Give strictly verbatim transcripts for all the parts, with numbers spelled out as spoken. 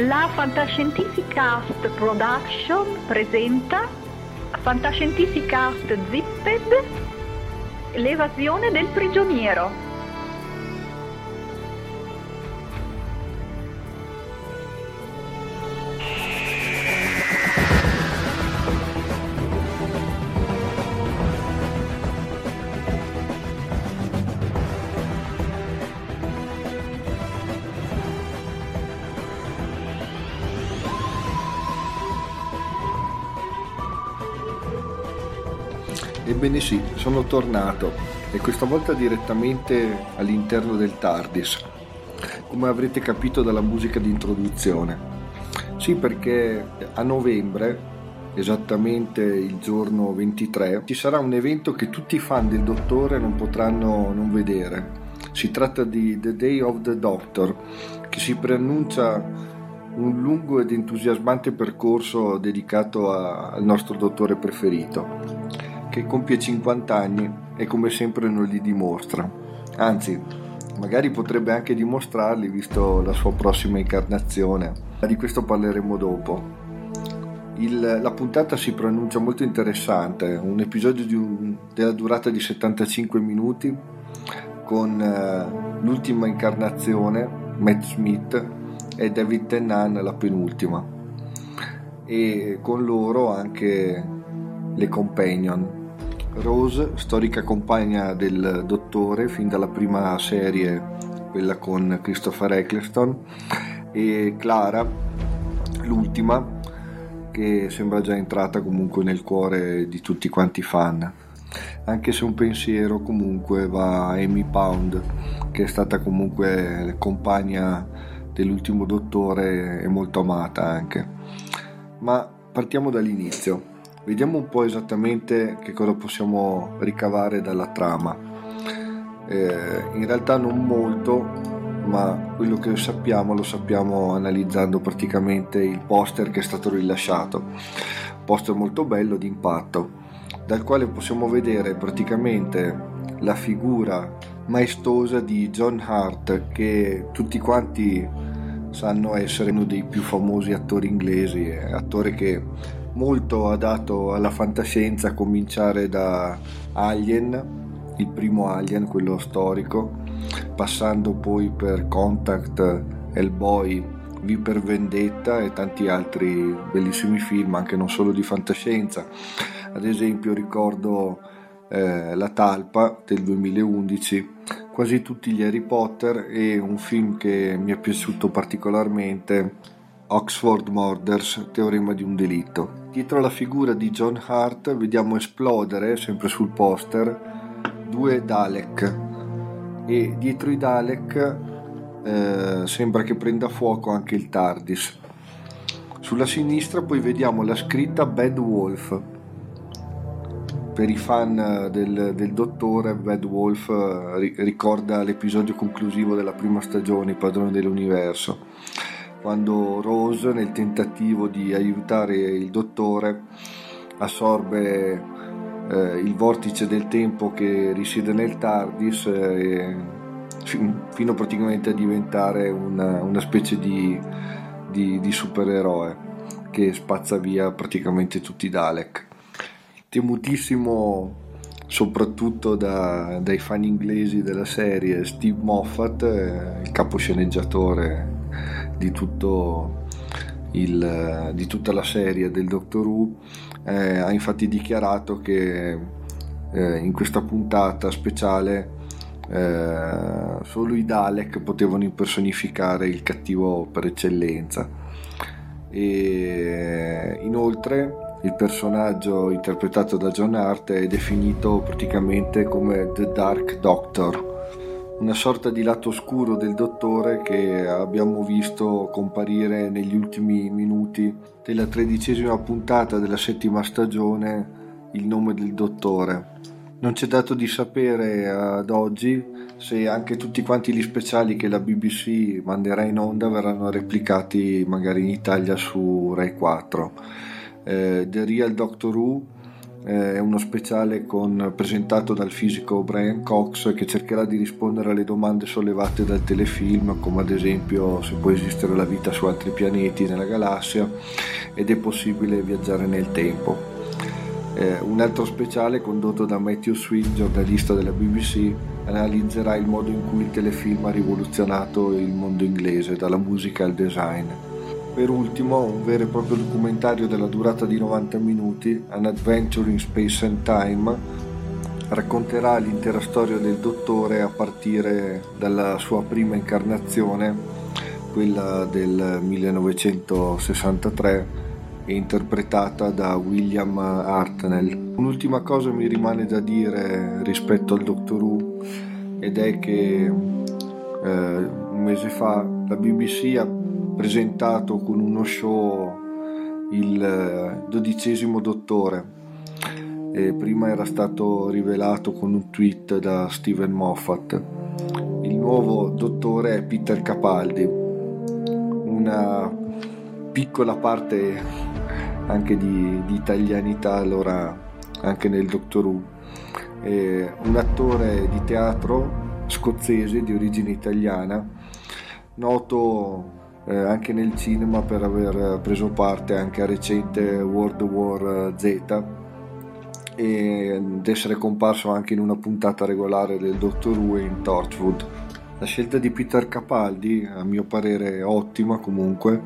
La Fantascientificast Production presenta Fantascientificast Zipped, l'evasione del prigioniero. Ebbene sì, sono tornato e questa volta direttamente all'interno del TARDIS, come avrete capito dalla musica di introduzione. Sì, perché a novembre, esattamente il giorno ventitré, ci sarà un evento che tutti i fan del Dottore non potranno non vedere. Si tratta di The Day of the Doctor, che si preannuncia un lungo ed entusiasmante percorso dedicato a, al nostro Dottore preferito, che compie cinquanta anni e come sempre non li dimostra, anzi magari potrebbe anche dimostrarli visto la sua prossima incarnazione, ma di questo parleremo dopo. Il, la puntata si pronuncia molto interessante, un episodio di un, della durata di settantacinque minuti con eh, l'ultima incarnazione, Matt Smith, e David Tennant la penultima, e con loro anche le companion. Rose, storica compagna del Dottore fin dalla prima serie, quella con Christopher Eccleston, e Clara, l'ultima, che sembra già entrata comunque nel cuore di tutti quanti i fan, anche se un pensiero comunque va a Amy Pond, che è stata comunque compagna dell'ultimo Dottore e molto amata anche. Ma partiamo dall'inizio. Vediamo un po' esattamente che cosa possiamo ricavare dalla trama. Eh, in realtà non molto, ma quello che sappiamo lo sappiamo analizzando praticamente il poster che è stato rilasciato. Poster molto bello, d'impatto, dal quale possiamo vedere praticamente la figura maestosa di John Hurt, che tutti quanti sanno essere uno dei più famosi attori inglesi, attore che molto adatto alla fantascienza, a cominciare da Alien, il primo Alien, quello storico, passando poi per Contact, Hellboy, Viper Vendetta e tanti altri bellissimi film, anche non solo di fantascienza. Ad esempio ricordo eh, La Talpa del duemilaundici, quasi tutti gli Harry Potter, e un film che mi è piaciuto particolarmente, Oxford Murders: Teorema di un delitto. Dietro la figura di John Hurt vediamo esplodere, sempre sul poster, due Dalek, e dietro i Dalek eh, sembra che prenda fuoco anche il TARDIS. Sulla sinistra poi vediamo la scritta Bad Wolf. Per i fan del, del dottore, Bad Wolf ri, ricorda l'episodio conclusivo della prima stagione, I padroni dell'universo, quando Rose, nel tentativo di aiutare il dottore, assorbe eh, il vortice del tempo che risiede nel TARDIS eh, fin, fino praticamente a diventare una, una specie di, di, di supereroe che spazza via praticamente tutti i Dalek. Temutissimo soprattutto da, dai fan inglesi della serie, Steve Moffat, eh, il caposceneggiatore di tutto il, di tutta la serie del Doctor Who, eh, ha infatti dichiarato che eh, in questa puntata speciale eh, solo i Dalek potevano impersonificare il cattivo per eccellenza. E inoltre il personaggio interpretato da John Hurt è definito praticamente come The Dark Doctor, una sorta di lato oscuro del dottore che abbiamo visto comparire negli ultimi minuti della tredicesima puntata della settima stagione, Il nome del dottore. Non c'è dato di sapere ad oggi se anche tutti quanti gli speciali che la B B C manderà in onda verranno replicati magari in Italia su Rai quattro. Eh, The Real Doctor Who eh, è uno speciale con, presentato dal fisico Brian Cox, che cercherà di rispondere alle domande sollevate dal telefilm, come ad esempio se può esistere la vita su altri pianeti nella galassia ed è possibile viaggiare nel tempo. Eh, un altro speciale condotto da Matthew Sweet, giornalista della B B C, analizzerà il modo in cui il telefilm ha rivoluzionato il mondo inglese, dalla musica al design. Per ultimo, un vero e proprio documentario della durata di novanta minuti, An Adventure in Space and Time, racconterà l'intera storia del dottore a partire dalla sua prima incarnazione, quella del millenovecentosessantatré, interpretata da William Hartnell. Un'ultima cosa mi rimane da dire rispetto al Doctor Who, ed è che eh, un mese fa la B B C ha presentato con uno show il dodicesimo dottore. E prima era stato rivelato con un tweet da Steven Moffat. Il nuovo dottore è Peter Capaldi. Una piccola parte anche di, di italianità allora anche nel Doctor Who. È un attore di teatro scozzese di origine italiana, noto Eh, anche nel cinema per aver preso parte anche a recente World War Z e d'essere comparso anche in una puntata regolare del Doctor Who e in Torchwood. La scelta di Peter Capaldi, a mio parere ottima comunque,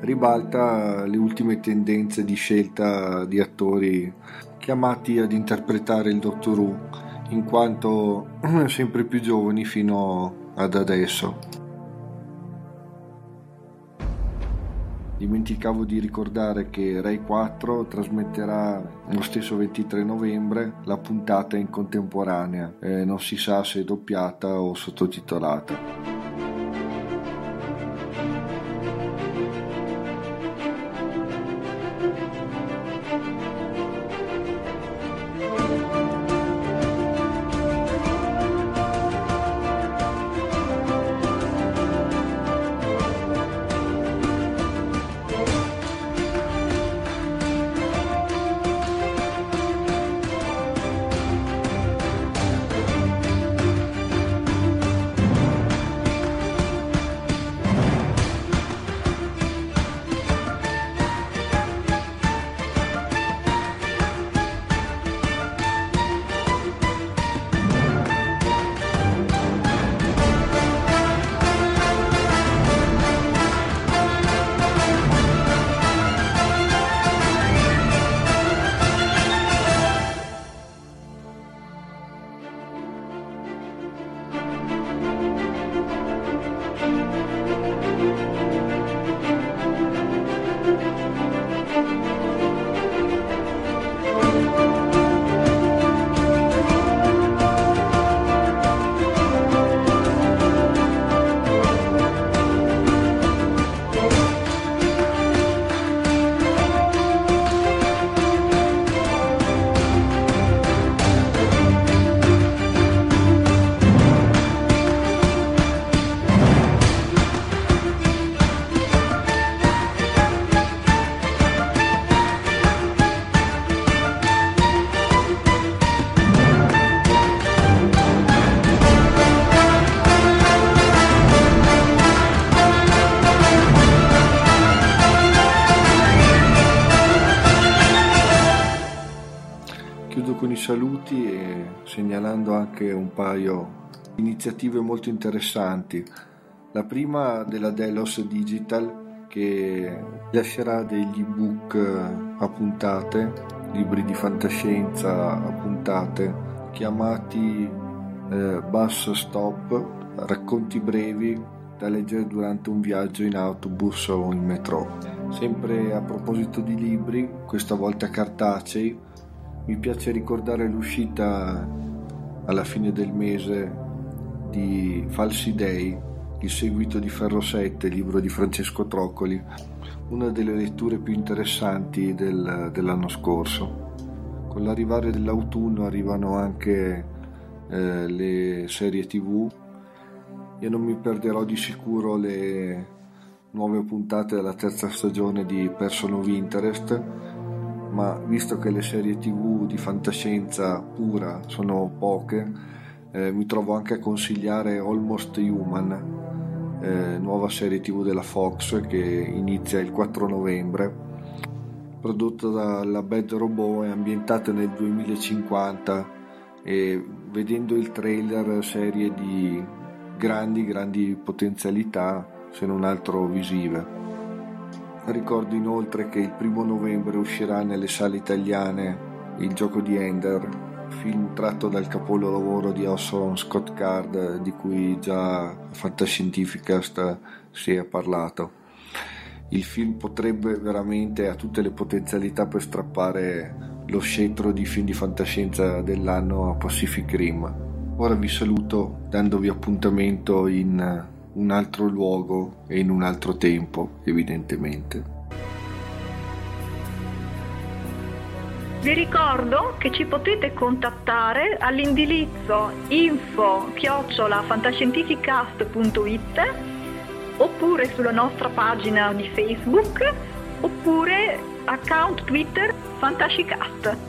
ribalta le ultime tendenze di scelta di attori chiamati ad interpretare il Doctor Who, in quanto sempre più giovani fino ad adesso. Dimenticavo di ricordare che Rai quattro trasmetterà lo stesso ventitré novembre la puntata in contemporanea, eh, non si sa se doppiata o sottotitolata. chiudo con i saluti e segnalando anche un paio di iniziative molto interessanti. La prima della Delos Digital, che lascerà degli ebook a puntate, libri di fantascienza a puntate, chiamati eh, Bus Stop, racconti brevi da leggere durante un viaggio in autobus o in metro. Sempre a proposito di libri, questa volta cartacei, mi piace ricordare l'uscita alla fine del mese di Falsi Dei, il seguito di Ferro sette, libro di Francesco Troccoli, una delle letture più interessanti del, dell'anno scorso. Con l'arrivare dell'autunno arrivano anche eh, le serie tivù. Io non mi perderò di sicuro le nuove puntate della terza stagione di Person of Interest, ma visto che le serie tivù di fantascienza pura sono poche, eh, mi trovo anche a consigliare Almost Human, eh, nuova serie tivù della Fox che inizia il quattro novembre, prodotta dalla Bad Robot e ambientata nel duemilacinquanta, e vedendo il trailer serie di grandi grandi potenzialità, se non altro visive. Ricordo inoltre che il primo novembre uscirà nelle sale italiane Il gioco di Ender, film tratto dal capolavoro di Orson Scott Card, di cui già Fantascientificast si è parlato. Il film potrebbe veramente, ha tutte le potenzialità per strappare lo scettro di film di fantascienza dell'anno a Pacific Rim. Ora vi saluto dandovi appuntamento in un altro luogo e in un altro tempo, evidentemente. Vi ricordo che ci potete contattare all'indirizzo info chiocciola fantascientificast punto it, oppure sulla nostra pagina di Facebook, oppure account Twitter Fantascicast.